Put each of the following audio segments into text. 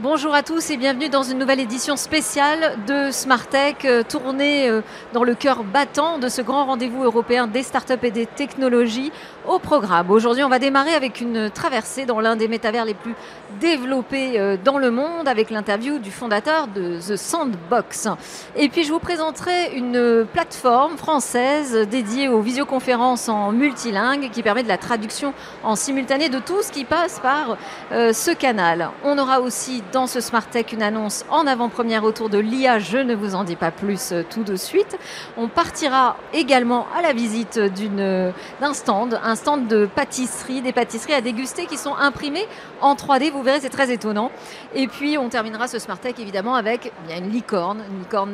Bonjour à tous et bienvenue dans une nouvelle édition spéciale de Smart Tech, tournée dans le cœur battant de ce grand rendez-vous européen des startups et des technologies au programme. Aujourd'hui, on va démarrer avec une traversée dans l'un des métavers les plus développés dans le monde, avec l'interview du fondateur de The Sandbox. Et puis, je vous présenterai une plateforme française dédiée aux visioconférences en multilingue qui permet de la traduction en simultané de tout ce qui passe par ce canal. On aura aussi dans ce Smart Tech une annonce en avant-première autour de l'IA, je ne vous en dis pas plus tout de suite. On partira également à la visite d'un stand de pâtisserie, des pâtisseries à déguster qui sont imprimées en 3D, vous verrez, c'est très étonnant. Et puis on terminera ce Smart Tech évidemment avec une licorne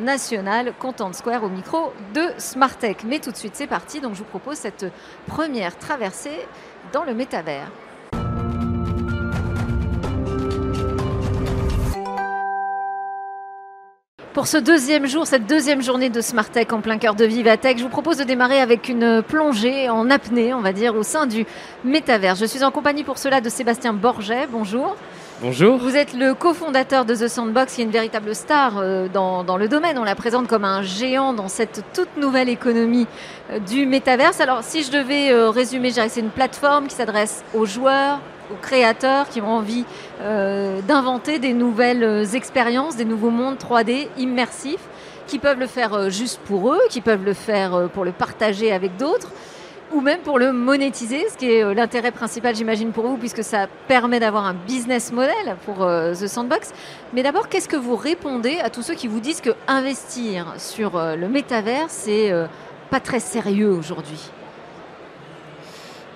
nationale, Content Square au micro de Smart Tech. Mais tout de suite c'est parti, donc je vous propose cette première traversée dans le métavers. Pour ce deuxième jour, cette deuxième journée de Smart Tech en plein cœur de Vivatech, je vous propose de démarrer avec une plongée en apnée, on va dire, au sein du métavers. Je suis en compagnie pour cela de Sébastien Borget. Bonjour. Bonjour. Vous êtes le cofondateur de The Sandbox, qui est une véritable star dans le domaine. On la présente comme un géant dans cette toute nouvelle économie du métaverse. Alors, si je devais résumer, je dirais que c'est une plateforme qui s'adresse aux joueurs, aux créateurs qui ont envie d'inventer des nouvelles expériences, des nouveaux mondes 3D immersifs, qui peuvent le faire juste pour eux, qui peuvent le faire pour le partager avec d'autres, ou même pour le monétiser, ce qui est l'intérêt principal, j'imagine, pour vous, puisque ça permet d'avoir un business model pour The Sandbox. Mais d'abord, qu'est-ce que vous répondez à tous ceux qui vous disent que investir sur le métavers, c'est pas très sérieux aujourd'hui ?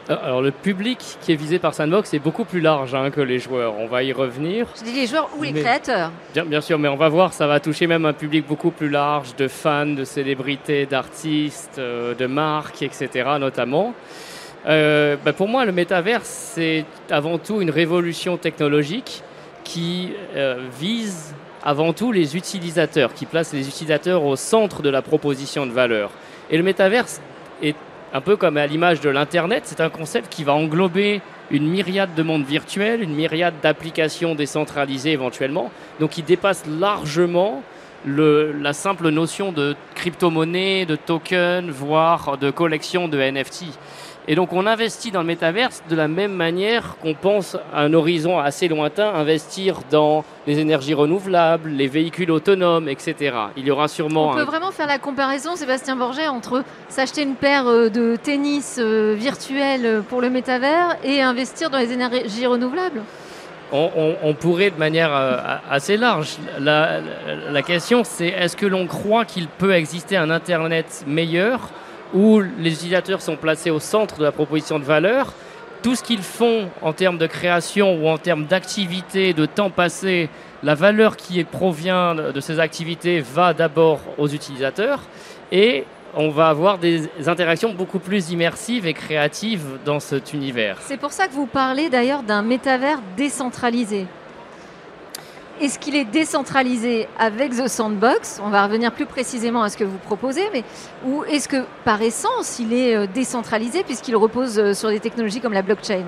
Alors, le public qui est visé par Sandbox est beaucoup plus large que les joueurs. On va y revenir. Je dis les joueurs ou les créateurs. Bien sûr, mais on va voir, ça va toucher même un public beaucoup plus large de fans, de célébrités, d'artistes, de marques, etc. notamment. Pour moi, le métavers, c'est avant tout une révolution technologique qui vise avant tout les utilisateurs, qui place les utilisateurs au centre de la proposition de valeur. Et le métavers est un peu comme à l'image de l'Internet, c'est un concept qui va englober une myriade de mondes virtuels, une myriade d'applications décentralisées éventuellement, donc qui dépasse largement la simple notion de crypto-monnaie, de token, voire de collection de NFT. Et donc on investit dans le métaverse de la même manière qu'on pense à un horizon assez lointain, investir dans les énergies renouvelables, les véhicules autonomes, etc. Il y aura sûrement... On peut vraiment faire la comparaison, Sébastien Borget, entre s'acheter une paire de tennis virtuels pour le métavers et investir dans les énergies renouvelables. On pourrait de manière assez large. La question, c'est est-ce que l'on croit qu'il peut exister un Internet meilleur où les utilisateurs sont placés au centre de la proposition de valeur. Tout ce qu'ils font en termes de création ou en termes d'activité, de temps passé, la valeur qui provient de ces activités va d'abord aux utilisateurs et on va avoir des interactions beaucoup plus immersives et créatives dans cet univers. C'est pour ça que vous parlez d'ailleurs d'un métavers décentralisé. Est-ce qu'il est décentralisé avec The Sandbox? On va revenir plus précisément à ce que vous proposez, mais ou est-ce que, par essence, il est décentralisé puisqu'il repose sur des technologies comme la blockchain?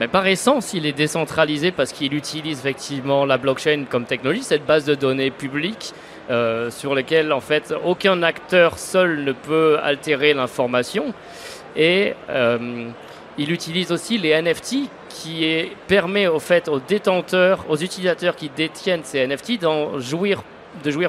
Mais par essence, il est décentralisé parce qu'il utilise effectivement la blockchain comme technologie, cette base de données publique sur laquelle, en fait, aucun acteur seul ne peut altérer l'information. Et... il utilise aussi les NFT qui permet au fait aux détenteurs, aux utilisateurs qui détiennent ces NFT de jouir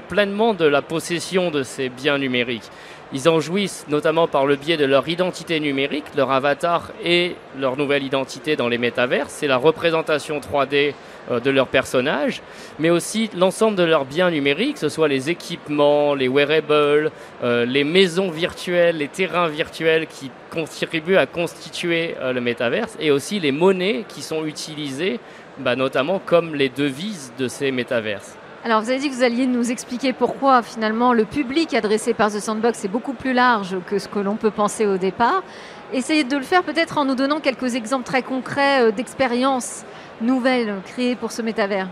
pleinement de la possession de ces biens numériques. Ils en jouissent notamment par le biais de leur identité numérique, leur avatar et leur nouvelle identité dans les métavers. C'est la représentation 3D de leur personnage, mais aussi l'ensemble de leurs biens numériques, que ce soit les équipements, les wearables, les maisons virtuelles, les terrains virtuels qui contribuent à constituer le métaverse, et aussi les monnaies qui sont utilisées notamment comme les devises de ces métaverses. Alors, vous avez dit que vous alliez nous expliquer pourquoi, finalement, le public adressé par The Sandbox est beaucoup plus large que ce que l'on peut penser au départ. Essayez de le faire peut-être en nous donnant quelques exemples très concrets d'expériences nouvelles créées pour ce métavers.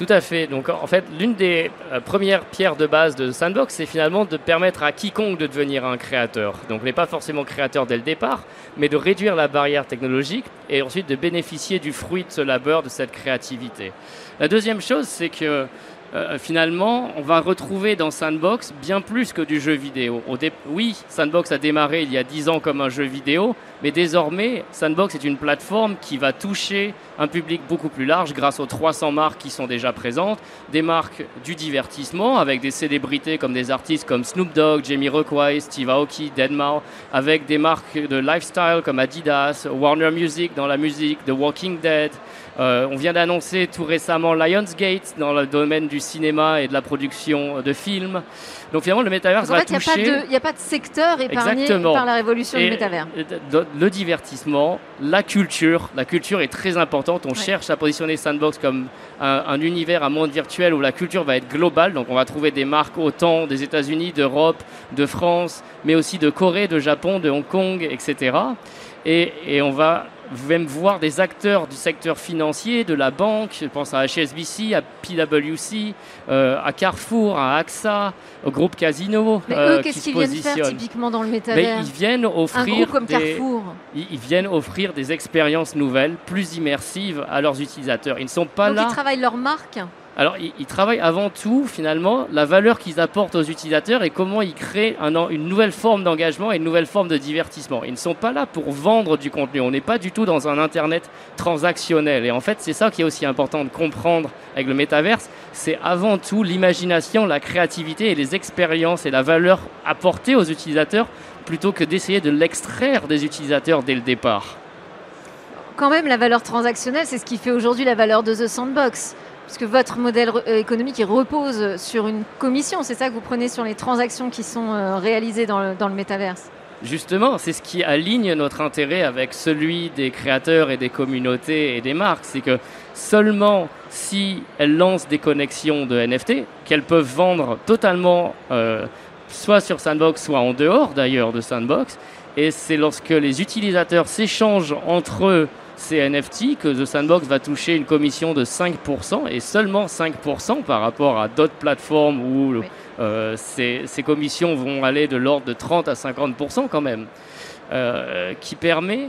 Tout à fait. Donc, en fait, l'une des premières pierres de base de Sandbox, c'est finalement de permettre à quiconque de devenir un créateur. Donc, on n'est pas forcément créateur dès le départ, mais de réduire la barrière technologique et ensuite de bénéficier du fruit de ce labeur, de cette créativité. La deuxième chose, c'est que finalement, on va retrouver dans Sandbox bien plus que du jeu vidéo. Oui, Sandbox a démarré il y a 10 ans comme un jeu vidéo, mais désormais, Sandbox est une plateforme qui va toucher un public beaucoup plus large grâce aux 300 marques qui sont déjà présentes, des marques du divertissement avec des célébrités comme des artistes comme Snoop Dogg, Jamie Rockwell, Steve Aoki, Deadmau5, avec des marques de lifestyle comme Adidas, Warner Music dans la musique, The Walking Dead. On vient d'annoncer tout récemment Lionsgate dans le domaine du cinéma et de la production de films. Donc finalement, le métavers va toucher... En fait, il n'y a pas de secteur épargné par la révolution du métavers. Le divertissement, la culture est très importante. On cherche à positionner Sandbox comme un univers, un monde virtuel où la culture va être globale. Donc on va trouver des marques autant des États-Unis, d'Europe, de France, mais aussi de Corée, de Japon, de Hong Kong, etc. Et on va... Vous pouvez même voir des acteurs du secteur financier, de la banque, je pense à HSBC, à PWC, à Carrefour, à AXA, au groupe Casino. Mais eux, qu'est-ce qu'ils viennent faire typiquement dans le métavers? Ils viennent offrir comme Carrefour. Ils viennent offrir des expériences nouvelles, plus immersives à leurs utilisateurs. Ils ne sont pas là. Donc ils travaillent leur marque. Alors, ils travaillent avant tout, finalement, la valeur qu'ils apportent aux utilisateurs et comment ils créent une nouvelle forme d'engagement et une nouvelle forme de divertissement. Ils ne sont pas là pour vendre du contenu. On n'est pas du tout dans un Internet transactionnel. Et en fait, c'est ça qui est aussi important de comprendre avec le métaverse. C'est avant tout l'imagination, la créativité et les expériences et la valeur apportée aux utilisateurs plutôt que d'essayer de l'extraire des utilisateurs dès le départ. Quand même, la valeur transactionnelle, c'est ce qui fait aujourd'hui la valeur de The Sandbox. Parce que votre modèle économique, il repose sur une commission. C'est ça que vous prenez sur les transactions qui sont réalisées dans le métaverse. Justement, c'est ce qui aligne notre intérêt avec celui des créateurs et des communautés et des marques. C'est que seulement si elles lancent des connexions de NFT, qu'elles peuvent vendre totalement, soit sur Sandbox, soit en dehors d'ailleurs de Sandbox. Et c'est lorsque les utilisateurs s'échangent entre eux ces NFT que The Sandbox va toucher une commission de 5% et seulement 5% par rapport à d'autres plateformes où ces commissions vont aller de l'ordre de 30 à 50% quand même, qui permet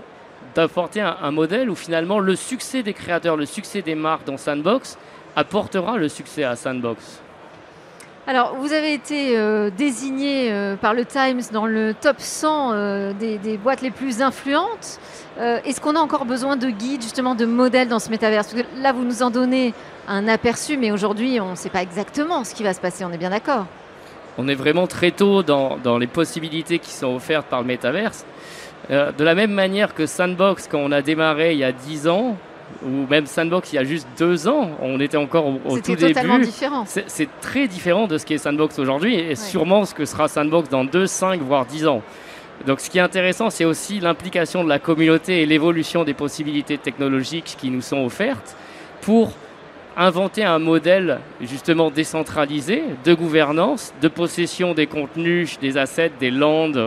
d'apporter un modèle où finalement le succès des créateurs, le succès des marques dans Sandbox apportera le succès à Sandbox. Alors, vous avez été désigné par le Times dans le top 100 des boîtes les plus influentes. Est-ce qu'on a encore besoin de guides, justement, de modèles dans ce métavers? Parce que là, vous nous en donnez un aperçu, mais aujourd'hui, on ne sait pas exactement ce qui va se passer, on est bien d'accord? On est vraiment très tôt dans les possibilités qui sont offertes par le métavers. De la même manière que Sandbox, quand on a démarré il y a 10 ans, ou même Sandbox il y a juste 2 ans, on était encore au tout début. C'était totalement différent. C'est très différent de ce qu'est Sandbox aujourd'hui et sûrement ce que sera Sandbox dans 2, 5, voire 10 ans. Donc ce qui est intéressant, c'est aussi l'implication de la communauté et l'évolution des possibilités technologiques qui nous sont offertes pour inventer un modèle justement décentralisé de gouvernance, de possession des contenus, des assets, des landes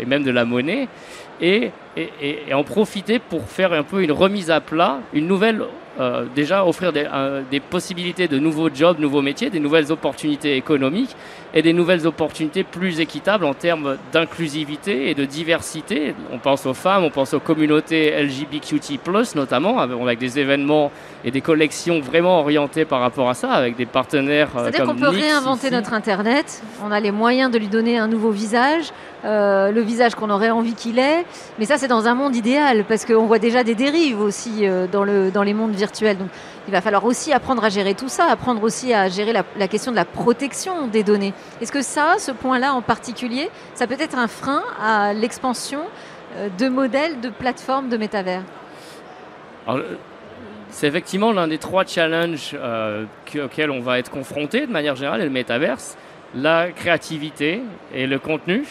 et même de la monnaie. Et en profiter pour faire un peu une remise à plat, une nouvelle, déjà offrir des possibilités de nouveaux jobs, nouveaux métiers, des nouvelles opportunités économiques et des nouvelles opportunités plus équitables en termes d'inclusivité et de diversité. On pense aux femmes, on pense aux communautés LGBTQT+, notamment, avec des événements et des collections vraiment orientées par rapport à ça, avec des partenaires comme Nix. C'est-à-dire qu'on peut réinventer notre Internet, on a les moyens de lui donner un nouveau visage, le visage qu'on aurait envie qu'il ait. Mais ça, c'est dans un monde idéal, parce qu'on voit déjà des dérives aussi dans les mondes virtuels. Donc, il va falloir aussi apprendre à gérer tout ça, apprendre aussi à gérer la question de la protection des données. Est-ce que ça, ce point-là en particulier, ça peut être un frein à l'expansion de modèles, de plateformes, de métavers? Alors, c'est effectivement l'un des 3 challenges auxquels on va être confronté de manière générale, et le métaverse, la créativité et le contenu,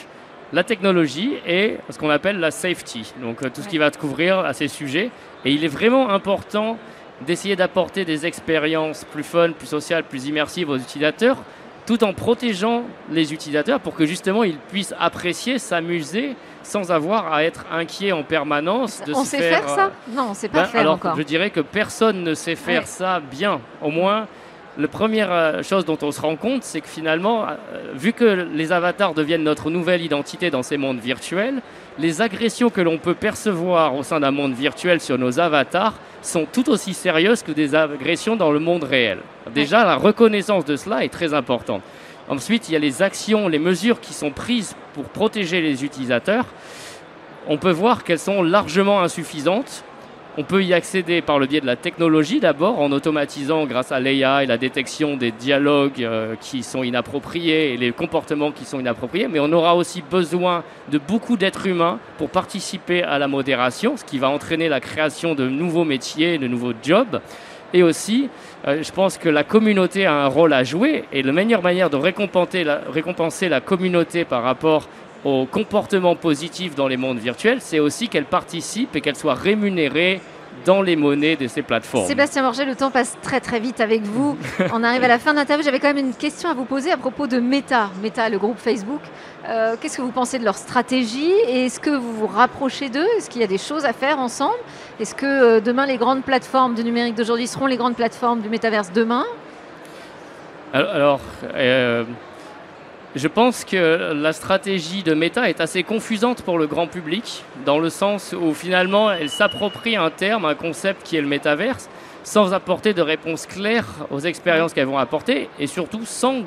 la technologie et ce qu'on appelle la safety, donc tout ce qui va couvrir à ces sujets. Et il est vraiment important d'essayer d'apporter des expériences plus fun, plus sociales, plus immersives aux utilisateurs, tout en protégeant les utilisateurs pour que justement ils puissent apprécier, s'amuser, sans avoir à être inquiet en permanence. On sait faire ça? Non, on ne sait pas faire encore. Je dirais que personne ne sait faire ça bien, au moins. La première chose dont on se rend compte, c'est que finalement, vu que les avatars deviennent notre nouvelle identité dans ces mondes virtuels, les agressions que l'on peut percevoir au sein d'un monde virtuel sur nos avatars sont tout aussi sérieuses que des agressions dans le monde réel. Déjà, la reconnaissance de cela est très importante. Ensuite, il y a les actions, les mesures qui sont prises pour protéger les utilisateurs. On peut voir qu'elles sont largement insuffisantes. On peut y accéder par le biais de la technologie d'abord, en automatisant grâce à l'AI la détection des dialogues qui sont inappropriés et les comportements qui sont inappropriés, mais on aura aussi besoin de beaucoup d'êtres humains pour participer à la modération, ce qui va entraîner la création de nouveaux métiers, de nouveaux jobs. Et aussi, je pense que la communauté a un rôle à jouer et la meilleure manière de récompenser la communauté par rapport au comportement positif dans les mondes virtuels, c'est aussi qu'elle participe et qu'elle soit rémunérée dans les monnaies de ces plateformes. Sébastien Borget, le temps passe très très vite avec vous. On arrive à la fin de l'interview. J'avais quand même une question à vous poser à propos de Meta. Meta, le groupe Facebook. Qu'est-ce que vous pensez de leur stratégie? Est-ce que vous vous rapprochez d'eux? Est-ce qu'il y a des choses à faire ensemble? Est-ce que demain, les grandes plateformes de numérique d'aujourd'hui seront les grandes plateformes du métaverse demain? Alors... Je pense que la stratégie de Meta est assez confusante pour le grand public, dans le sens où finalement elle s'approprie un terme, un concept qui est le métaverse, sans apporter de réponse claire aux expériences qu'elles vont apporter et surtout sans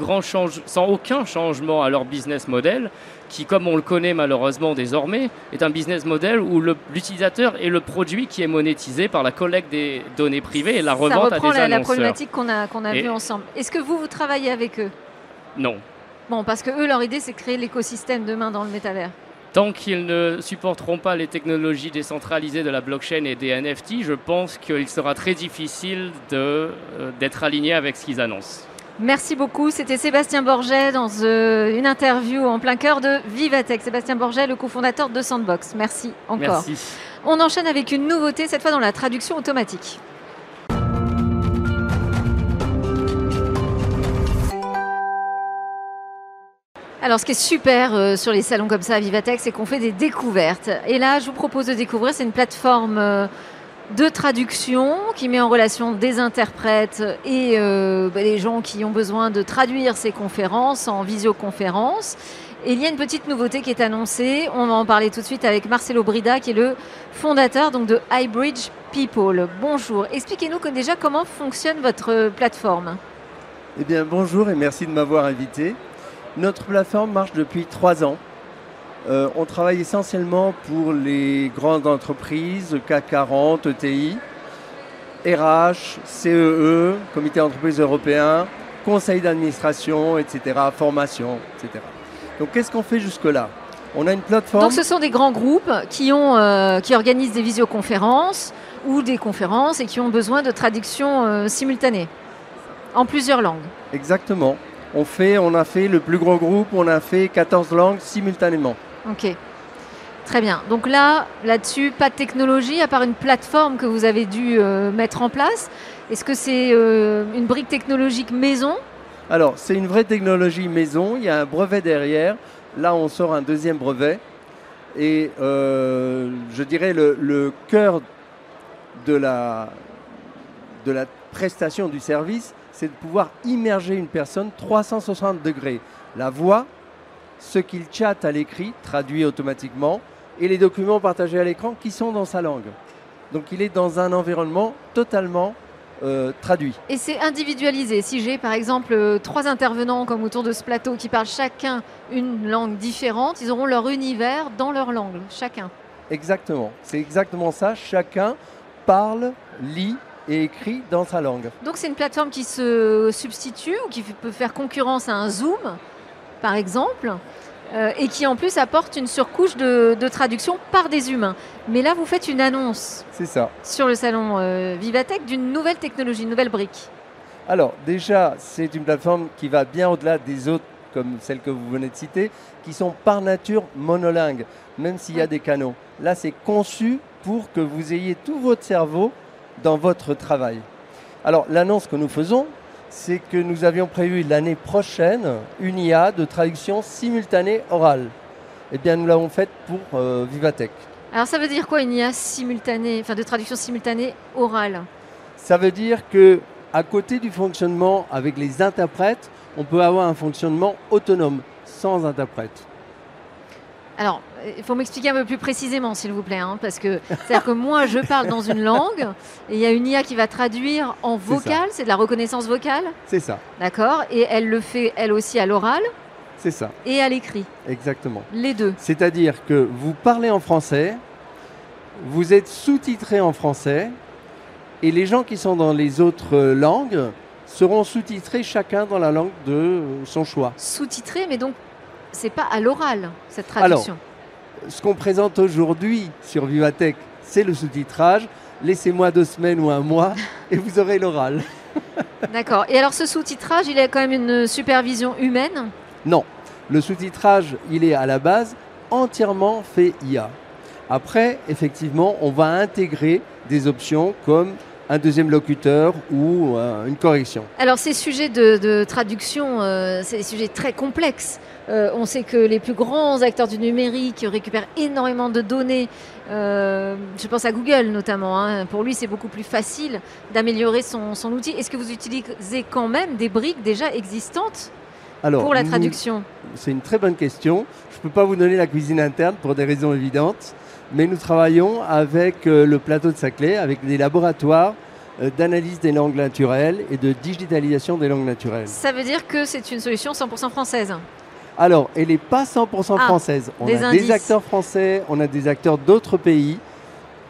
aucun changement à leur business model, qui, comme on le connaît malheureusement désormais, est un business model où l'utilisateur est le produit qui est monétisé par la collecte des données privées et la revente à des annonceurs. Ça reprend la problématique qu'on a vue ensemble. Est-ce que vous travaillez avec eux? Non. Bon, parce que eux, leur idée, c'est de créer l'écosystème demain dans le métavers. Tant qu'ils ne supporteront pas les technologies décentralisées de la blockchain et des NFT, je pense qu'il sera très difficile d'être aligné avec ce qu'ils annoncent. Merci beaucoup. C'était Sébastien Borget dans une interview en plein cœur de Vivatech. Sébastien Borget, le cofondateur de Sandbox. Merci encore. Merci. On enchaîne avec une nouveauté, cette fois dans la traduction automatique. Alors, ce qui est super sur les salons comme ça à Vivatech, c'est qu'on fait des découvertes. Et là, je vous propose de découvrir, c'est une plateforme de traduction qui met en relation des interprètes et les gens qui ont besoin de traduire ces conférences en visioconférence. Et il y a une petite nouveauté qui est annoncée. On va en parler tout de suite avec Marcelo Brida, qui est le fondateur donc, de iBridge People. Bonjour. Expliquez-nous déjà comment fonctionne votre plateforme. Eh bien, bonjour et merci de m'avoir invité. Notre plateforme marche depuis 3 ans. On travaille essentiellement pour les grandes entreprises, CAC 40, ETI, RH, CEE, Comité d'entreprise européen, conseil d'administration, etc., formation, etc. Donc, qu'est-ce qu'on fait jusque-là? On a une plateforme... Donc, ce sont des grands groupes qui organisent des visioconférences ou des conférences et qui ont besoin de traductions simultanées, en plusieurs langues. Exactement. On a fait le plus gros groupe, on a fait 14 langues simultanément. Ok, très bien. Donc là-dessus, pas de technologie, à part une plateforme que vous avez dû mettre en place. Est-ce que c'est une brique technologique maison? Alors, c'est une vraie technologie maison. Il y a un brevet derrière. Là, on sort un deuxième brevet. Et je dirais le cœur de la prestation du service, c'est de pouvoir immerger une personne 360 degrés. La voix, ce qu'il chatte à l'écrit, traduit automatiquement, et les documents partagés à l'écran qui sont dans sa langue. Donc il est dans un environnement totalement traduit. Et c'est individualisé. Si j'ai par exemple 3 intervenants comme autour de ce plateau qui parlent chacun une langue différente, ils auront leur univers dans leur langue, chacun. Exactement. C'est exactement ça. Chacun parle, lit, et écrit dans sa langue. Donc c'est une plateforme qui se substitue ou qui peut faire concurrence à un Zoom, par exemple, et qui en plus apporte une surcouche de traduction par des humains. Mais là, vous faites une annonce. C'est ça. Sur le salon Vivatech d'une nouvelle technologie, une nouvelle brique. Alors déjà, c'est une plateforme qui va bien au-delà des autres, comme celles que vous venez de citer, qui sont par nature monolingues, même s'il y a des canaux. Là, c'est conçu pour que vous ayez tout votre cerveau dans votre travail. Alors, l'annonce que nous faisons, c'est que nous avions prévu l'année prochaine une IA de traduction simultanée orale. Eh bien, nous l'avons faite pour Vivatech. Alors, ça veut dire quoi, une IA simultanée, enfin de traduction simultanée orale? Ça veut dire que à côté du fonctionnement avec les interprètes, on peut avoir un fonctionnement autonome, sans interprète. Alors, il faut m'expliquer un peu plus précisément, s'il vous plaît, hein, parce que c'est-à-dire que moi, je parle dans une langue, et il y a une IA qui va traduire en vocal, c'est de la reconnaissance vocale. C'est ça. D'accord, et elle le fait, elle aussi, à l'oral. C'est ça. Et à l'écrit. Exactement. Les deux. C'est-à-dire que vous parlez en français, vous êtes sous-titré en français, et les gens qui sont dans les autres langues seront sous-titrés chacun dans la langue de son choix. Sous-titrés, mais donc, c'est pas à l'oral, cette traduction. Alors, ce qu'on présente aujourd'hui sur Vivatech, c'est le sous-titrage. Laissez-moi 2 semaines ou 1 mois et vous aurez l'oral. D'accord. Et alors, ce sous-titrage, il a quand même une supervision humaine ? Non. Le sous-titrage, il est à la base entièrement fait IA. Après, effectivement, on va intégrer des options comme un deuxième locuteur ou une correction. Alors, ces sujets de traduction, c'est des sujets très complexes. On sait que les plus grands acteurs du numérique récupèrent énormément de données. Je pense à Google, notamment. Hein. Pour lui, c'est beaucoup plus facile d'améliorer son outil. Est-ce que vous utilisez quand même des briques déjà existantes ? Alors, pour la traduction, c'est une très bonne question. Je ne peux pas vous donner la cuisine interne pour des raisons évidentes, mais nous travaillons avec le plateau de Saclay, avec des laboratoires d'analyse des langues naturelles et de digitalisation des langues naturelles. Ça veut dire que c'est une solution 100% française? Alors, elle n'est pas 100% française. On a des acteurs français, on a des acteurs d'autres pays,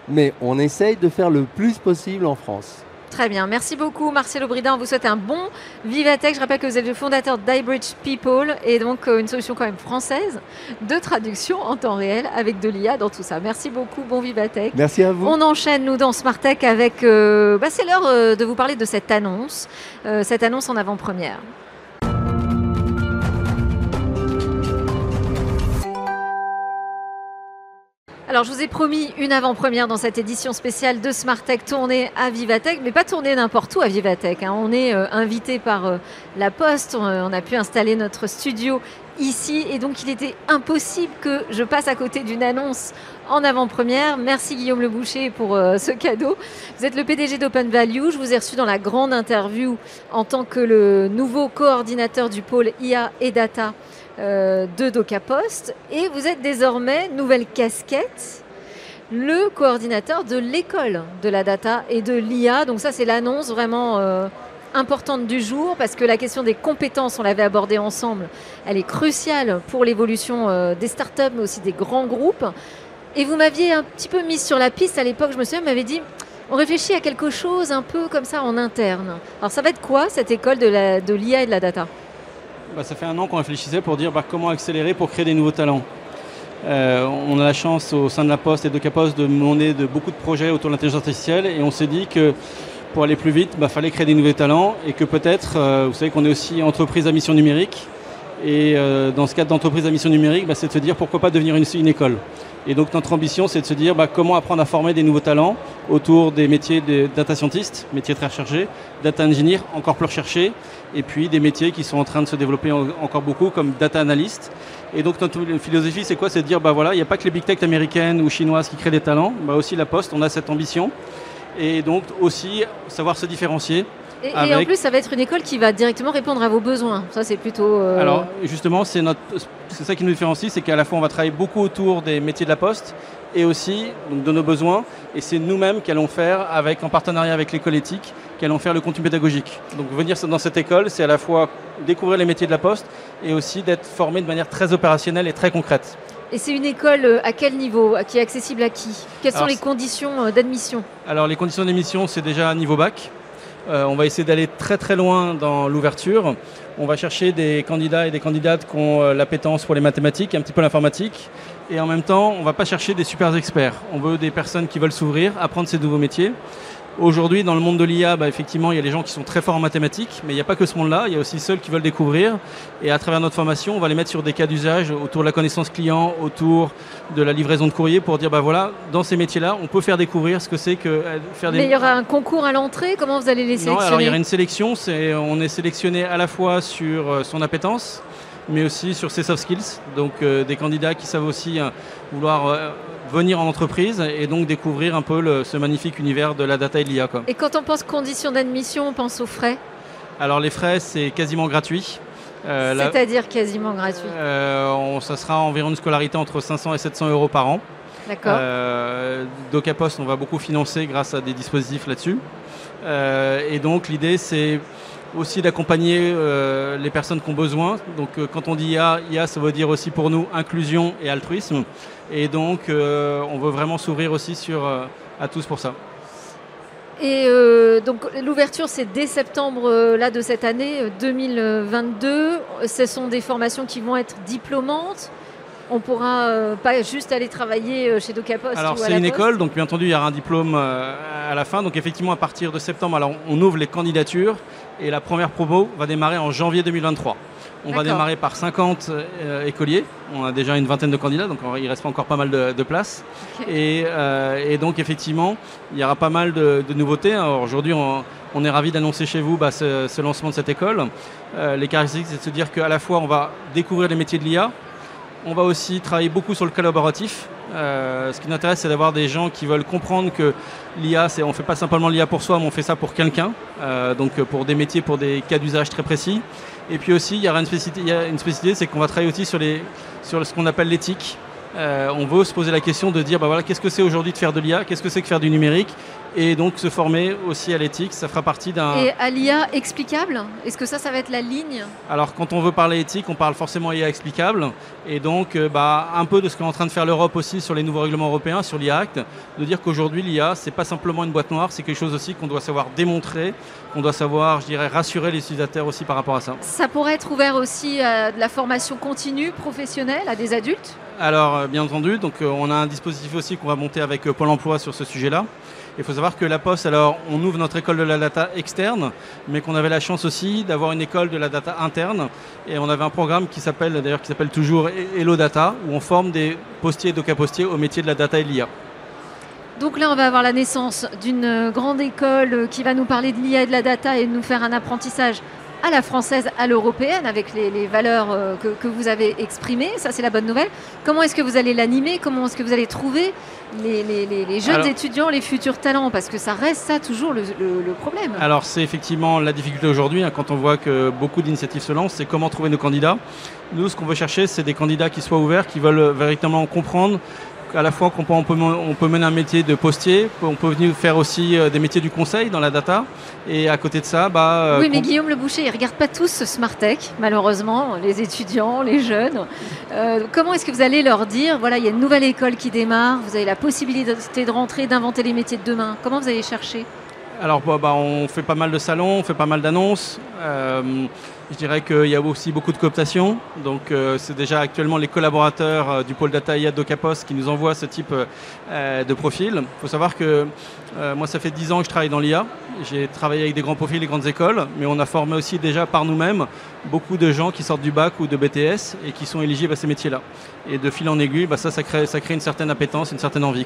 mais on essaye de faire le plus possible en France. Très bien, merci beaucoup Marcelo Brida, on vous souhaite un bon Vivatech. Je rappelle que vous êtes le fondateur d'iBridge People et donc une solution quand même française de traduction en temps réel avec de l'IA dans tout ça. Merci beaucoup, bon Vivatech. Merci à vous. On enchaîne nous dans Smart Tech avec, c'est l'heure de vous parler de cette annonce en avant-première. Alors, je vous ai promis une avant-première dans cette édition spéciale de Smart Tech tournée à Vivatech, mais pas tournée n'importe où à Vivatech. Hein. On est invité par La Poste, on a pu installer notre studio ici et donc il était impossible que je passe à côté d'une annonce en avant-première. Merci Guillaume Leboucher pour ce cadeau. Vous êtes le PDG d'Open Value, je vous ai reçu dans la grande interview en tant que le nouveau coordinateur du pôle IA et Data de Docaposte et vous êtes désormais, nouvelle casquette, le coordinateur de l'école de la data et de l'IA. Donc ça, c'est l'annonce vraiment importante du jour parce que la question des compétences, on l'avait abordée ensemble, elle est cruciale pour l'évolution des startups mais aussi des grands groupes. Et vous m'aviez un petit peu mise sur la piste à l'époque, je me souviens, vous m'avez dit on réfléchit à quelque chose un peu comme ça en interne. Alors ça va être quoi cette école de l'IA et de la data ? Ça fait 1 an qu'on réfléchissait pour dire comment accélérer pour créer des nouveaux talents. On a la chance au sein de La Poste et de Docaposte de mener de beaucoup de projets autour de l'intelligence artificielle et on s'est dit que pour aller plus vite, fallait créer des nouveaux talents et que peut-être, vous savez qu'on est aussi entreprise à mission numérique et dans ce cadre d'entreprise à mission numérique, c'est de se dire pourquoi pas devenir une école. Et donc notre ambition, c'est de se dire comment apprendre à former des nouveaux talents autour des métiers de data scientist, métiers très recherchés, data engineer, encore plus recherchés, et puis des métiers qui sont en train de se développer encore beaucoup, comme data analyst. Et donc notre philosophie, c'est quoi ? C'est de dire, il n'y a pas que les big tech américaines ou chinoises qui créent des talents, aussi La Poste, on a cette ambition. Et donc aussi savoir se différencier. Et en plus, ça va être une école qui va directement répondre à vos besoins. Ça, c'est plutôt... Alors, justement, c'est ça qui nous différencie, c'est qu'à la fois, on va travailler beaucoup autour des métiers de La Poste et aussi donc, de nos besoins. Et c'est nous-mêmes qui allons faire, en partenariat avec l'école éthique, qui allons faire le contenu pédagogique. Donc, venir dans cette école, c'est à la fois découvrir les métiers de La Poste et aussi d'être formé de manière très opérationnelle et très concrète. Et c'est une école à quel niveau, qui est accessible à qui ? Quelles sont les conditions d'admission ? Alors, les conditions d'admission, c'est déjà à niveau bac. On va essayer d'aller très très loin dans l'ouverture. On va chercher des candidats et des candidates qui ont l'appétence pour les mathématiques, un petit peu l'informatique. Et en même temps, on ne va pas chercher des super experts. On veut des personnes qui veulent s'ouvrir, apprendre ces nouveaux métiers. Aujourd'hui, dans le monde de l'IA, effectivement, il y a les gens qui sont très forts en mathématiques, mais il n'y a pas que ce monde-là, il y a aussi ceux qui veulent découvrir. Et à travers notre formation, on va les mettre sur des cas d'usage autour de la connaissance client, autour de la livraison de courrier pour dire, dans ces métiers-là, on peut faire découvrir ce que c'est que faire des... Mais il y aura un concours à l'entrée, comment vous allez les sélectionner ? Non, alors il y aura une sélection, on est sélectionné à la fois sur son appétence, mais aussi sur ses soft skills. Donc des candidats qui savent aussi vouloir venir en entreprise et donc découvrir un peu ce magnifique univers de la data et de l'IA. Et quand on pense conditions d'admission, on pense aux frais? Alors les frais, c'est quasiment gratuit. C'est-à-dire quasiment gratuit ça sera environ une scolarité entre 500 et 700 euros par an. D'accord. Docaposte, on va beaucoup financer grâce à des dispositifs là-dessus. Et donc l'idée, c'est aussi d'accompagner les personnes qui ont besoin. Donc quand on dit IA, IA, ça veut dire aussi pour nous inclusion et altruisme. Et donc on veut vraiment s'ouvrir aussi à tous pour ça. Et donc l'ouverture, c'est dès septembre là, de cette année 2022. Ce sont des formations qui vont être diplômantes. On pourra pas juste aller travailler chez Docaposte. Alors c'est une école, donc bien entendu il y aura un diplôme à la fin. Donc effectivement à partir de septembre, alors on ouvre les candidatures et la première promo va démarrer en janvier 2023. On va démarrer par 50 écoliers. On a déjà une vingtaine de candidats, donc il reste encore pas mal de places. Okay. Et donc effectivement, il y aura pas mal de nouveautés. Alors, aujourd'hui, on est ravis d'annoncer chez vous ce lancement de cette école. Les caractéristiques, c'est de se dire qu'à la fois, on va découvrir les métiers de l'IA. On va aussi travailler beaucoup sur le collaboratif. Ce qui nous intéresse, c'est d'avoir des gens qui veulent comprendre que l'IA, on ne fait pas simplement l'IA pour soi, mais on fait ça pour quelqu'un. Donc pour des métiers, pour des cas d'usage très précis. Et puis aussi, il y aura une spécificité, c'est qu'on va travailler aussi sur ce qu'on appelle l'éthique. On veut se poser la question de dire, voilà, qu'est-ce que c'est aujourd'hui de faire de l'IA? Qu'est-ce que c'est que faire du numérique? Et donc se former aussi à l'éthique, ça fera partie d'un... Et à l'IA explicable? Est-ce que ça va être la ligne? Alors, quand on veut parler éthique, on parle forcément IA explicable. Et donc, un peu de ce qu'est en train de faire l'Europe aussi sur les nouveaux règlements européens, sur l'IA Act, de dire qu'aujourd'hui, l'IA, c'est pas simplement une boîte noire, c'est quelque chose aussi qu'on doit savoir démontrer, qu'on doit savoir, je dirais, rassurer les utilisateurs aussi par rapport à ça. Ça pourrait être ouvert aussi à de la formation continue, professionnelle, à des adultes? Alors, bien entendu, donc on a un dispositif aussi qu'on va monter avec Pôle emploi sur ce sujet-là. Il faut savoir que La Poste, alors on ouvre notre école de la data externe, mais qu'on avait la chance aussi d'avoir une école de la data interne. Et on avait un programme qui s'appelle toujours Hello Data, où on forme des postiers et docapostiers au métier de la data et de l'IA. Donc là, on va avoir la naissance d'une grande école qui va nous parler de l'IA et de la data et nous faire un apprentissage à la française, à l'européenne, avec les valeurs que vous avez exprimées. Ça, c'est la bonne nouvelle. Comment est-ce que vous allez l'animer? Comment est-ce que vous allez trouver les jeunes étudiants, les futurs talents? Parce que ça reste ça toujours le problème. Alors, c'est effectivement la difficulté aujourd'hui, quand on voit que beaucoup d'initiatives se lancent, c'est comment trouver nos candidats. Nous, ce qu'on veut chercher, c'est des candidats qui soient ouverts, qui veulent véritablement comprendre à la fois qu'on peut mener un métier de postier, on peut venir faire aussi des métiers du conseil dans la data. Et à côté de ça... oui, mais Guillaume Leboucher, il ne regarde pas tous ce Smart Tech, malheureusement, les étudiants, les jeunes. Comment est-ce que vous allez leur dire, voilà, il y a une nouvelle école qui démarre, vous avez la possibilité de rentrer, d'inventer les métiers de demain. Comment vous allez chercher? Alors, on fait pas mal de salons, on fait pas mal d'annonces. Je dirais qu'il y a aussi beaucoup de cooptation. Donc, c'est déjà actuellement les collaborateurs du pôle data IA Docaposte qui nous envoient ce type de profil. Il faut savoir que moi, ça fait 10 ans que je travaille dans l'IA. J'ai travaillé avec des grands profils, des grandes écoles, mais on a formé aussi déjà par nous-mêmes beaucoup de gens qui sortent du bac ou de BTS et qui sont éligibles à ces métiers-là. Et de fil en aiguille, ça crée une certaine appétence, une certaine envie,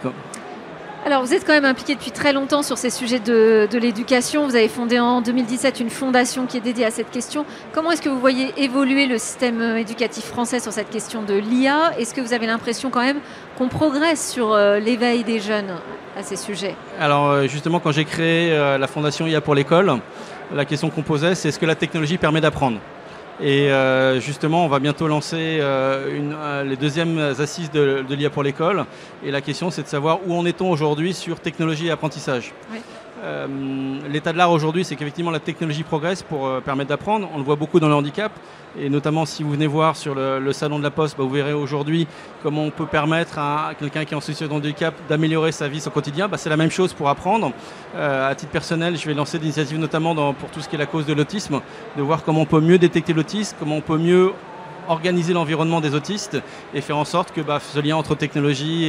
Alors, vous êtes quand même impliqué depuis très longtemps sur ces sujets de l'éducation. Vous avez fondé en 2017 une fondation qui est dédiée à cette question. Comment est-ce que vous voyez évoluer le système éducatif français sur cette question de l'IA? Est-ce que vous avez l'impression quand même qu'on progresse sur l'éveil des jeunes à ces sujets? Alors, justement, quand j'ai créé la fondation IA pour l'école, la question qu'on posait, c'est est-ce que la technologie permet d'apprendre? Et justement, on va bientôt lancer les deuxièmes assises de l'IA pour l'école. Et la question, c'est de savoir où en est-on aujourd'hui sur technologie et apprentissage. Oui. L'état de l'art aujourd'hui, c'est qu'effectivement, la technologie progresse pour permettre d'apprendre. On le voit beaucoup dans le handicap. Et notamment, si vous venez voir sur le salon de la Poste, vous verrez aujourd'hui comment on peut permettre à quelqu'un qui est en situation de handicap d'améliorer sa vie, son quotidien. C'est la même chose pour apprendre. À titre personnel, je vais lancer des initiatives notamment pour tout ce qui est la cause de l'autisme, de voir comment on peut mieux détecter l'autisme, comment on peut mieux organiser l'environnement des autistes et faire en sorte que ce lien entre technologie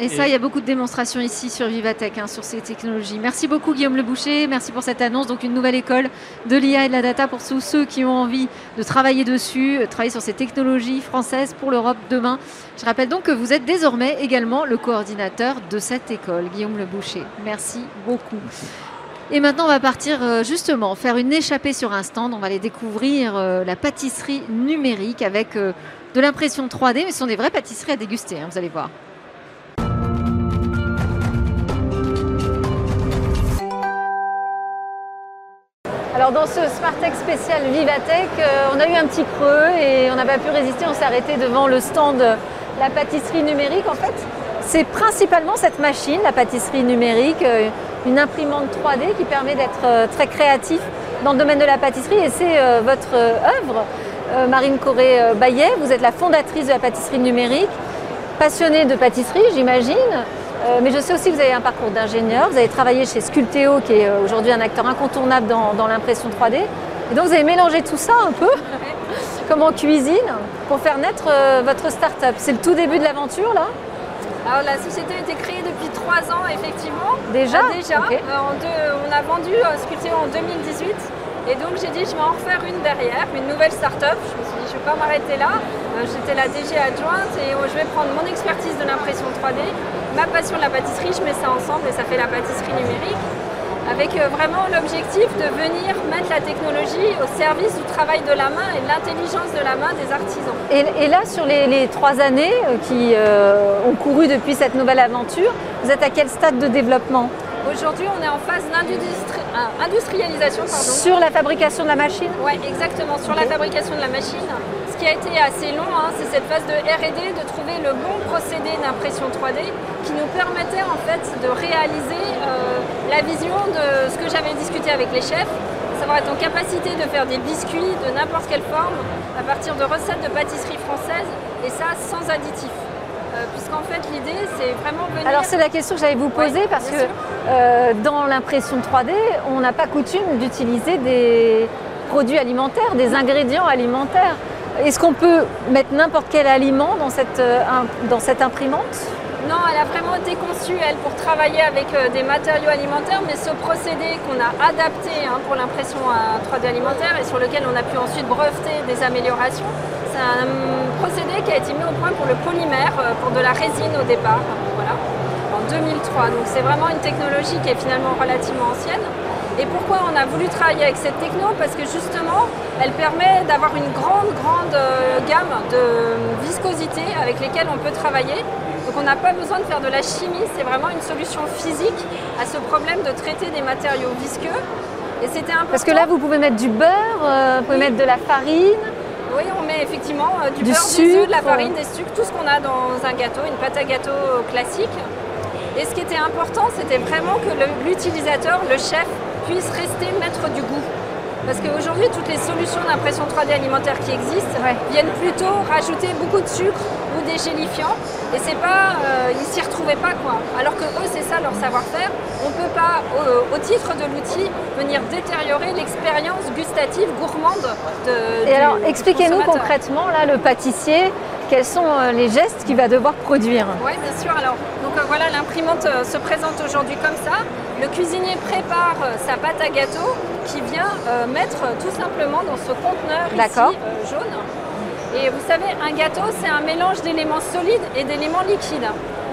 et ça, il y a beaucoup de démonstrations ici sur Vivatech, sur ces technologies. Merci beaucoup Guillaume Leboucher, merci pour cette annonce. Donc une nouvelle école de l'IA et de la data pour tous ceux qui ont envie de travailler dessus, travailler sur ces technologies françaises pour l'Europe demain. Je rappelle donc que vous êtes désormais également le coordinateur de cette école, Guillaume Leboucher. Merci beaucoup. Et maintenant, on va partir justement faire une échappée sur un stand. On va aller découvrir la pâtisserie numérique avec de l'impression 3D. Mais ce sont des vraies pâtisseries à déguster, vous allez voir. Alors dans ce Smart Tech spécial Vivatech, on a eu un petit creux et on n'a pas pu résister, on s'est arrêté devant le stand La Pâtisserie Numérique. En fait, c'est principalement cette machine, La Pâtisserie Numérique, une imprimante 3D qui permet d'être très créatif dans le domaine de la pâtisserie, et c'est votre œuvre. Marine Coré-Baillet, vous êtes la fondatrice de La Pâtisserie Numérique, passionnée de pâtisserie, j'imagine, mais je sais aussi que vous avez un parcours d'ingénieur, vous avez travaillé chez Sculpteo, qui est aujourd'hui un acteur incontournable dans l'impression 3D, et donc vous avez mélangé tout ça un peu, comme en cuisine, pour faire naître votre start-up. C'est le tout début de l'aventure, là? Alors, la société a été créée depuis 3 ans, effectivement. Déjà? Déjà. Okay. On a vendu Sculpteo en 2018. Et donc j'ai dit je vais en refaire une derrière, une nouvelle start-up. Je me suis dit je ne vais pas m'arrêter là. J'étais la DG adjointe et je vais prendre mon expertise de l'impression 3D, ma passion de la pâtisserie, je mets ça ensemble et ça fait La Pâtisserie Numérique. Avec vraiment l'objectif de venir mettre la technologie au service du travail de la main et de l'intelligence de la main des artisans. Et là sur les 3 années qui ont couru depuis cette nouvelle aventure, vous êtes à quel stade de développement ? Aujourd'hui, on est en phase d'industrialisation. Sur la fabrication de la machine? Oui, exactement, sur la fabrication de la machine. Ce qui a été assez long, c'est cette phase de R&D, de trouver le bon procédé d'impression 3D qui nous permettait en fait de réaliser la vision de ce que j'avais discuté avec les chefs, à savoir être en capacité de faire des biscuits de n'importe quelle forme à partir de recettes de pâtisserie française, et ça sans additifs. Puisqu'en fait l'idée c'est vraiment venir... Alors c'est la question que j'allais vous poser, oui, parce que dans l'impression 3D, on n'a pas coutume d'utiliser des produits alimentaires, des ingrédients alimentaires. Est-ce qu'on peut mettre n'importe quel aliment dans cette imprimante ? Non, elle a vraiment été conçue, elle, pour travailler avec des matériaux alimentaires, mais ce procédé qu'on a adapté pour l'impression 3D alimentaire et sur lequel on a pu ensuite breveter des améliorations, c'est un procédé qui a été mis au point pour le polymère, pour de la résine au départ, voilà, en 2003. Donc c'est vraiment une technologie qui est finalement relativement ancienne. Et pourquoi on a voulu travailler avec cette techno? Parce que justement, elle permet d'avoir une grande gamme de viscosités avec lesquelles on peut travailler. Donc on n'a pas besoin de faire de la chimie, c'est vraiment une solution physique à ce problème de traiter des matériaux visqueux. Et c'était important. Parce que là, vous pouvez mettre du beurre, vous pouvez mettre de la farine. Oui, on met effectivement du beurre, sucre, des œufs, de la farine, des sucres, tout ce qu'on a dans un gâteau, une pâte à gâteau classique. Et ce qui était important, c'était vraiment que l'utilisateur, le chef, puisse rester maître du goût. Parce qu'aujourd'hui, toutes les solutions d'impression 3D alimentaire qui existent viennent plutôt rajouter beaucoup de sucre ou des gélifiants. Et c'est pas, ils ne s'y retrouvaient pas, quoi. Alors que eux, c'est ça leur savoir-faire. On ne peut pas, au titre de l'outil, venir détériorer l'expérience gustative gourmande de. Et alors, expliquez-nous concrètement, là, le pâtissier, quels sont les gestes qu'il va devoir produire? Oui, bien sûr. Alors, donc voilà, l'imprimante se présente aujourd'hui comme ça. Le cuisinier prépare sa pâte à gâteau qui vient mettre tout simplement dans ce conteneur ici, jaune. Et vous savez, un gâteau, c'est un mélange d'éléments solides et d'éléments liquides.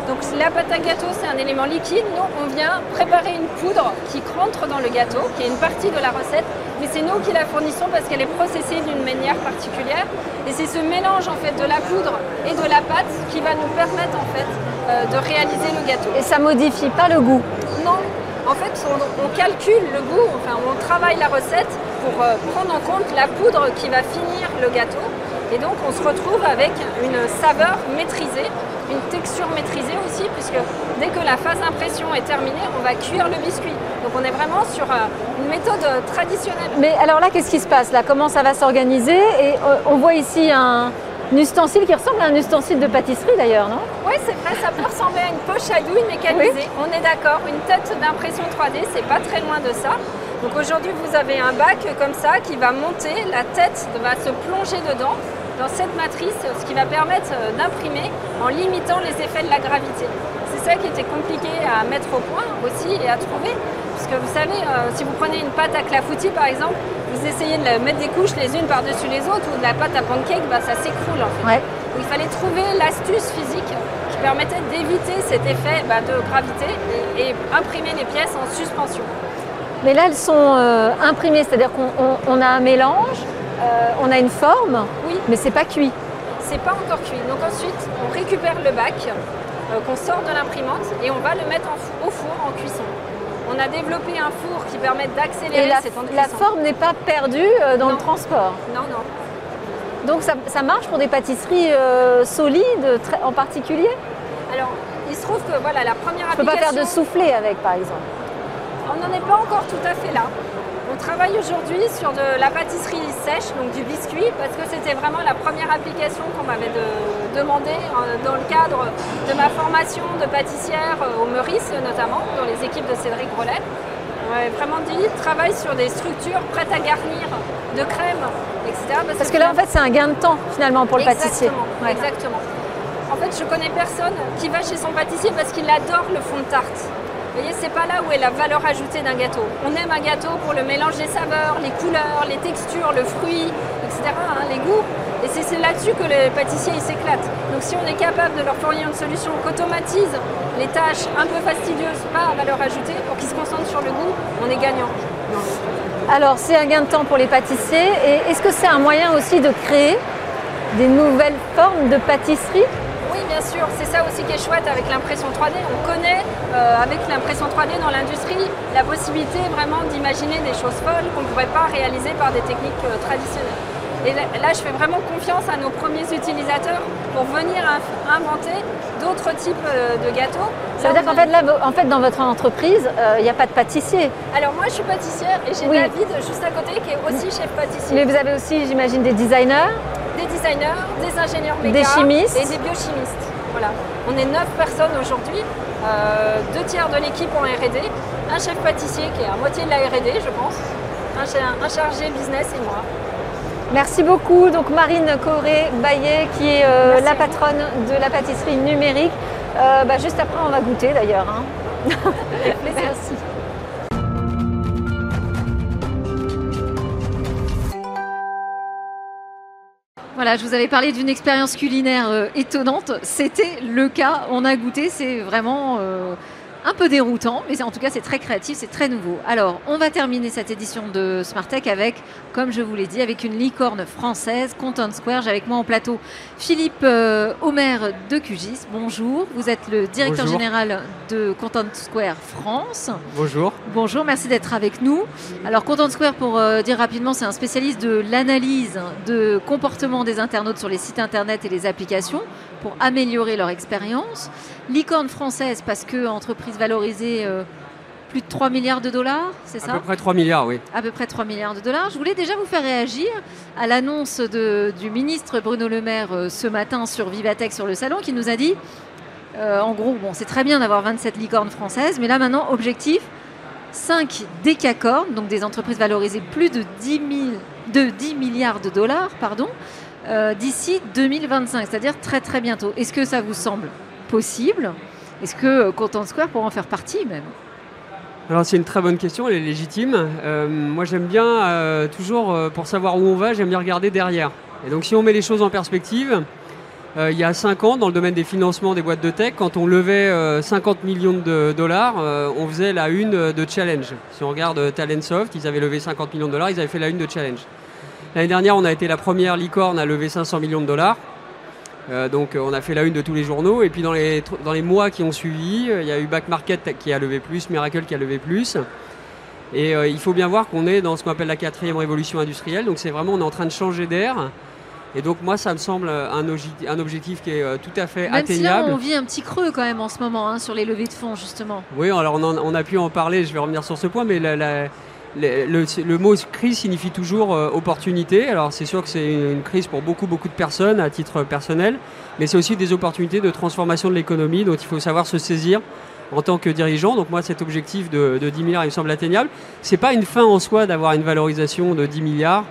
Donc la pâte à gâteau, c'est un élément liquide. Nous, on vient préparer une poudre qui rentre dans le gâteau, qui est une partie de la recette. Mais c'est nous qui la fournissons parce qu'elle est processée d'une manière particulière. Et c'est ce mélange en fait de la poudre et de la pâte qui va nous permettre en fait de réaliser le gâteau. Et ça ne modifie pas le goût? Non. En fait, on calcule le goût, enfin, on travaille la recette pour prendre en compte la poudre qui va finir le gâteau. Et donc, on se retrouve avec une saveur maîtrisée, une texture maîtrisée aussi, puisque dès que la phase impression est terminée, on va cuire le biscuit. Donc, on est vraiment sur une méthode traditionnelle. Mais alors là, qu'est-ce qui se passe là? Comment ça va s'organiser? Et on voit ici un ustensile qui ressemble à un ustensile de pâtisserie d'ailleurs, non? Oui, c'est vrai, ça peut ressembler à une poche à douille mécanisée, on est d'accord, une tête d'impression 3D, c'est pas très loin de ça. Donc aujourd'hui, vous avez un bac comme ça qui va monter, la tête va se plonger dedans, dans cette matrice, ce qui va permettre d'imprimer en limitant les effets de la gravité. C'est ça qui était compliqué à mettre au point aussi et à trouver, puisque vous savez, si vous prenez une pâte à clafoutis par exemple, vous essayez de mettre des couches les unes par-dessus les autres, ou de la pâte à pancake, bah, ça s'écroule en fait. Ouais. Il fallait trouver l'astuce physique qui permettait d'éviter cet effet de gravité et imprimer les pièces en suspension. Mais là, elles sont imprimées, c'est-à-dire qu'on a un mélange, on a une forme, mais c'est pas cuit. C'est pas encore cuit. Donc ensuite, on récupère le bac qu'on sort de l'imprimante et on va le mettre au four en cuisson. On a développé un four qui permet d'accélérer cette temps de cuisson. La forme n'est pas perdue dans le transport. Non, non. Donc ça marche pour des pâtisseries solides en particulier? Alors, il se trouve que voilà, la première application... On ne peut pas faire de soufflé avec, par exemple? On n'en est pas encore tout à fait là. On travaille aujourd'hui sur de la pâtisserie sèche, donc du biscuit, parce que c'était vraiment la première application qu'on m'avait demandée dans le cadre de ma formation de pâtissière au Meurice, notamment, dans les équipes de Cédric Grolet. On m'avait vraiment dit, travaille sur des structures prêtes à garnir de crème, etc. Parce que là, en fait, c'est un gain de temps, finalement, pour le pâtissier. Exactement, ouais. Exactement. En fait, je connais personne qui va chez son pâtissier parce qu'il adore le fond de tarte. Vous voyez, c'est pas là où est la valeur ajoutée d'un gâteau. On aime un gâteau pour le mélange des saveurs, les couleurs, les textures, le fruit, etc., hein, les goûts. Et c'est là-dessus que les pâtissiers s'éclatent. Donc si on est capable de leur fournir une solution qu'automatise les tâches un peu fastidieuses, pas à valeur ajoutée, pour qu'ils se concentrent sur le goût, on est gagnant. Alors c'est un gain de temps pour les pâtissiers. Et est-ce que c'est un moyen aussi de créer des nouvelles formes de pâtisserie? Oui, bien sûr, c'est ça aussi qui est chouette avec l'impression 3D. On connaît avec l'impression 3D dans l'industrie la possibilité vraiment d'imaginer des choses folles qu'on ne pourrait pas réaliser par des techniques traditionnelles. Et là, je fais vraiment confiance à nos premiers utilisateurs pour venir inventer d'autres types de gâteaux. Ça veut dire qu'en fait, là, dans votre entreprise, il n'y a pas de pâtissier. Alors moi, je suis pâtissière et j'ai David juste à côté qui est aussi chef pâtissier. Mais vous avez aussi, j'imagine, des designers? Des designers, des ingénieurs méca, des chimistes et des biochimistes. Voilà. On est 9 personnes aujourd'hui, 2 tiers de l'équipe en R&D, un chef pâtissier qui est à moitié de la R&D, je pense, un chargé business et moi. Merci beaucoup. Donc Marine Coré-Baillet qui est la patronne de la pâtisserie numérique. Juste après, on va goûter d'ailleurs. Hein. Merci. Voilà, je vous avais parlé d'une expérience culinaire étonnante. C'était le cas. On a goûté. C'est vraiment un peu déroutant, mais en tout cas, c'est très créatif, c'est très nouveau. Alors, on va terminer cette édition de Smart Tech avec, comme je vous l'ai dit, avec une licorne française, Content Square. J'ai avec moi en plateau Philippe Homer de Cugis. Bonjour, vous êtes le directeur général de Content Square France. Bonjour. Bonjour, merci d'être avec nous. Alors, Content Square, pour dire rapidement, c'est un spécialiste de l'analyse de comportement des internautes sur les sites internet et les applications pour améliorer leur expérience. Licorne française, parce que entreprise valorisée plus de 3 milliards de dollars, c'est ça? À peu près 3 milliards, oui. À peu près 3 milliards de dollars. Je voulais déjà vous faire réagir à l'annonce du ministre Bruno Le Maire ce matin sur Vivatech, sur le salon, qui nous a dit, en gros, bon, c'est très bien d'avoir 27 licornes françaises, mais là maintenant, objectif, 5 décacornes, donc des entreprises valorisées plus de 10 milliards de dollars, pardon, d'ici 2025, c'est-à-dire très très bientôt. Est-ce que ça vous semble possible? Est-ce que Content Square pourrait en faire partie même? Alors c'est une très bonne question, elle est légitime. Moi j'aime bien, toujours pour savoir où on va, j'aime bien regarder derrière. Et donc si on met les choses en perspective, il y a 5 ans, dans le domaine des financements des boîtes de tech, quand on levait 50 millions de dollars, on faisait la une de Challenge. Si on regarde Talentsoft, ils avaient levé 50 millions de dollars, ils avaient fait la une de Challenge. L'année dernière, on a été la première licorne à lever 500 millions de dollars. Donc on a fait la une de tous les journaux. Et puis dans les mois qui ont suivi, il y a eu Back Market qui a levé plus, Miracle qui a levé plus. Et il faut bien voir qu'on est dans ce qu'on appelle la 4e révolution industrielle. Donc c'est vraiment, on est en train de changer d'air. Et donc moi, ça me semble un objectif qui est tout à fait atteignable. Même si là, on vit un petit creux quand même en ce moment, hein, sur les levées de fonds justement. Oui, alors on a pu en parler, je vais revenir sur ce point, mais le mot crise signifie toujours opportunité. Alors c'est sûr que c'est une crise pour beaucoup de personnes à titre personnel, mais c'est aussi des opportunités de transformation de l'économie, donc il faut savoir se saisir en tant que dirigeant. Donc moi, cet objectif de 10 milliards, il me semble atteignable. C'est pas une fin en soi d'avoir une valorisation de 10 milliards.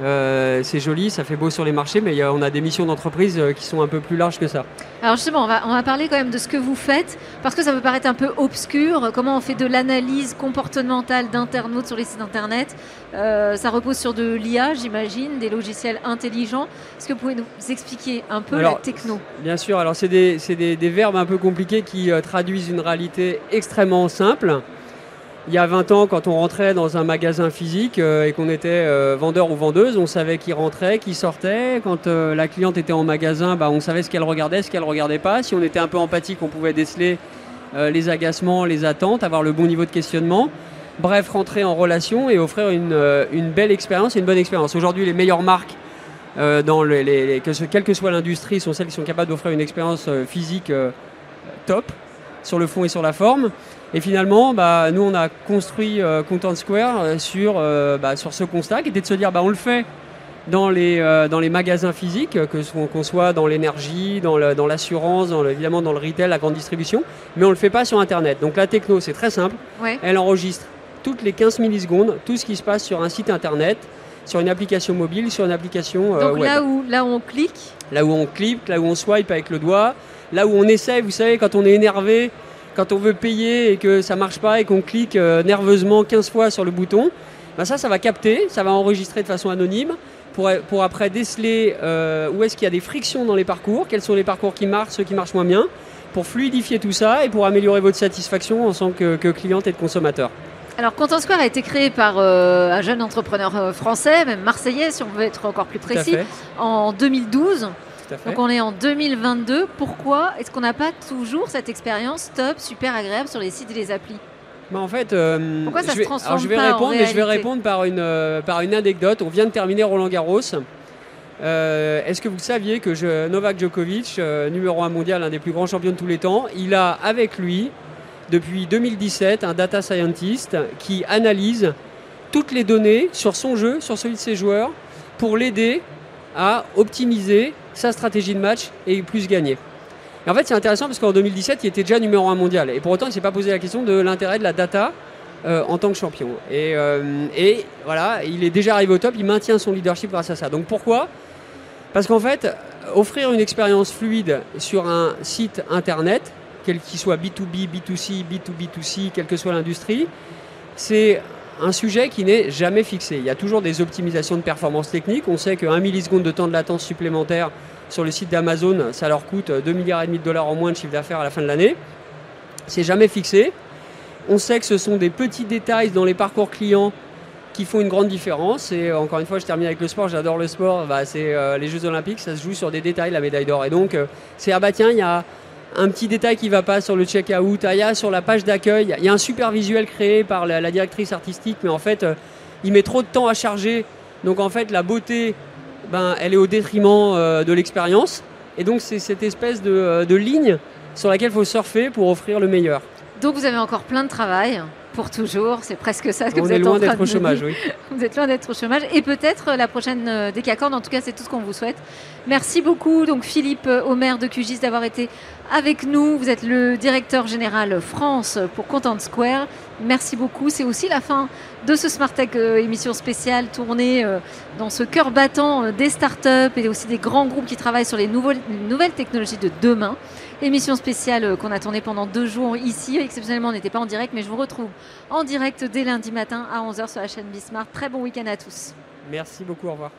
C'est joli, ça fait beau sur les marchés, mais on a des missions d'entreprise qui sont un peu plus larges que ça. Alors justement, on va parler quand même de ce que vous faites, parce que ça peut paraître un peu obscur. Comment on fait de l'analyse comportementale d'internautes sur les sites internet? Ça repose sur de l'IA, j'imagine, des logiciels intelligents. Est-ce que vous pouvez nous expliquer un peu la techno? Bien sûr, alors c'est des verbes un peu compliqués qui traduisent une réalité extrêmement simple. Il y a 20 ans, quand on rentrait dans un magasin physique et qu'on était vendeur ou vendeuse, on savait qui rentrait, qui sortait. Quand la cliente était en magasin, on savait ce qu'elle regardait pas. Si on était un peu empathique, on pouvait déceler les agacements, les attentes, avoir le bon niveau de questionnement. Bref, rentrer en relation et offrir une belle expérience et une bonne expérience. Aujourd'hui, les meilleures marques, dans quelle que soit l'industrie, sont celles qui sont capables d'offrir une expérience physique top, sur le fond et sur la forme. Et finalement, bah, nous, on a construit Content Square sur ce constat, qui était de se dire, bah, on le fait dans les magasins physiques, qu'on soit dans l'énergie, dans l'assurance, évidemment dans le retail, la grande distribution, mais on ne le fait pas sur Internet. Donc la techno, c'est très simple, ouais. Elle enregistre toutes les 15 millisecondes tout ce qui se passe sur un site Internet, sur une application mobile, sur une application donc web. Là où on clique. Là où on clique, là où on swipe avec le doigt, là où on essaye, vous savez, quand on est énervé, quand on veut payer et que ça ne marche pas et qu'on clique nerveusement 15 fois sur le bouton, ben ça va capter, ça va enregistrer de façon anonyme pour après déceler où est-ce qu'il y a des frictions dans les parcours, quels sont les parcours qui marchent, ceux qui marchent moins bien, pour fluidifier tout ça et pour améliorer votre satisfaction en tant que cliente et de consommateur. Alors, Content Square a été créé par un jeune entrepreneur français, même marseillais, si on veut être encore plus précis, en 2012. Donc, on est en 2022. Pourquoi est-ce qu'on n'a pas toujours cette expérience top, super agréable sur les sites et les applis ? Bah en fait, pourquoi ça se transforme pas en réalité ? Je vais répondre par une anecdote. On vient de terminer Roland Garros. Est-ce que vous saviez que Novak Djokovic, numéro 1 mondial, un des plus grands champions de tous les temps, il a avec lui, depuis 2017, un data scientist qui analyse toutes les données sur son jeu, sur celui de ses joueurs, pour l'aider à optimiser sa stratégie de match et plus gagner. Et en fait, c'est intéressant parce qu'en 2017, il était déjà numéro 1 mondial. Et pour autant, il ne s'est pas posé la question de l'intérêt de la data en tant que champion. Et voilà, il est déjà arrivé au top, il maintient son leadership grâce à ça. Donc pourquoi ? Parce qu'en fait, offrir une expérience fluide sur un site internet, quel qu'il soit B2B, B2C, B2B2C, quelle que soit l'industrie, c'est un sujet qui n'est jamais fixé. Il y a toujours des optimisations de performance technique. On sait qu'un milliseconde de temps de latence supplémentaire sur le site d'Amazon, ça leur coûte 2,5 milliards en moins de chiffre d'affaires à la fin de l'année. C'est jamais fixé. On sait que ce sont des petits détails dans les parcours clients qui font une grande différence. Et encore une fois, je termine avec le sport, j'adore le sport. Bah, c'est les Jeux Olympiques, ça se joue sur des détails, la médaille d'or. Et donc, c'est ah bah tiens, il y a un petit détail qui ne va pas sur le check-out, sur la page d'accueil. Il y a un super visuel créé par la directrice artistique, mais en fait, il met trop de temps à charger. Donc en fait, la beauté, ben, elle est au détriment de l'expérience. Et donc, c'est cette espèce de ligne sur laquelle il faut surfer pour offrir le meilleur. Donc, vous avez encore plein de travail pour toujours. C'est presque ça que vous êtes en train de dire. On est loin d'être au chômage, oui. Vous êtes loin d'être au chômage. Et peut-être la prochaine Décacorne. En tout cas, c'est tout ce qu'on vous souhaite. Merci beaucoup, donc Philippe Omer de QGIS, d'avoir été avec nous. Vous êtes le directeur général France pour Content Square. Merci beaucoup. C'est aussi la fin de ce Smart Tech, émission spéciale tournée dans ce cœur battant des startups et aussi des grands groupes qui travaillent sur les nouvelles technologies de demain. Émission spéciale qu'on a tournée pendant 2 jours ici. Exceptionnellement, on n'était pas en direct, mais je vous retrouve en direct dès lundi matin à 11h sur la chaîne Bismart. Très bon week-end à tous. Merci beaucoup, au revoir.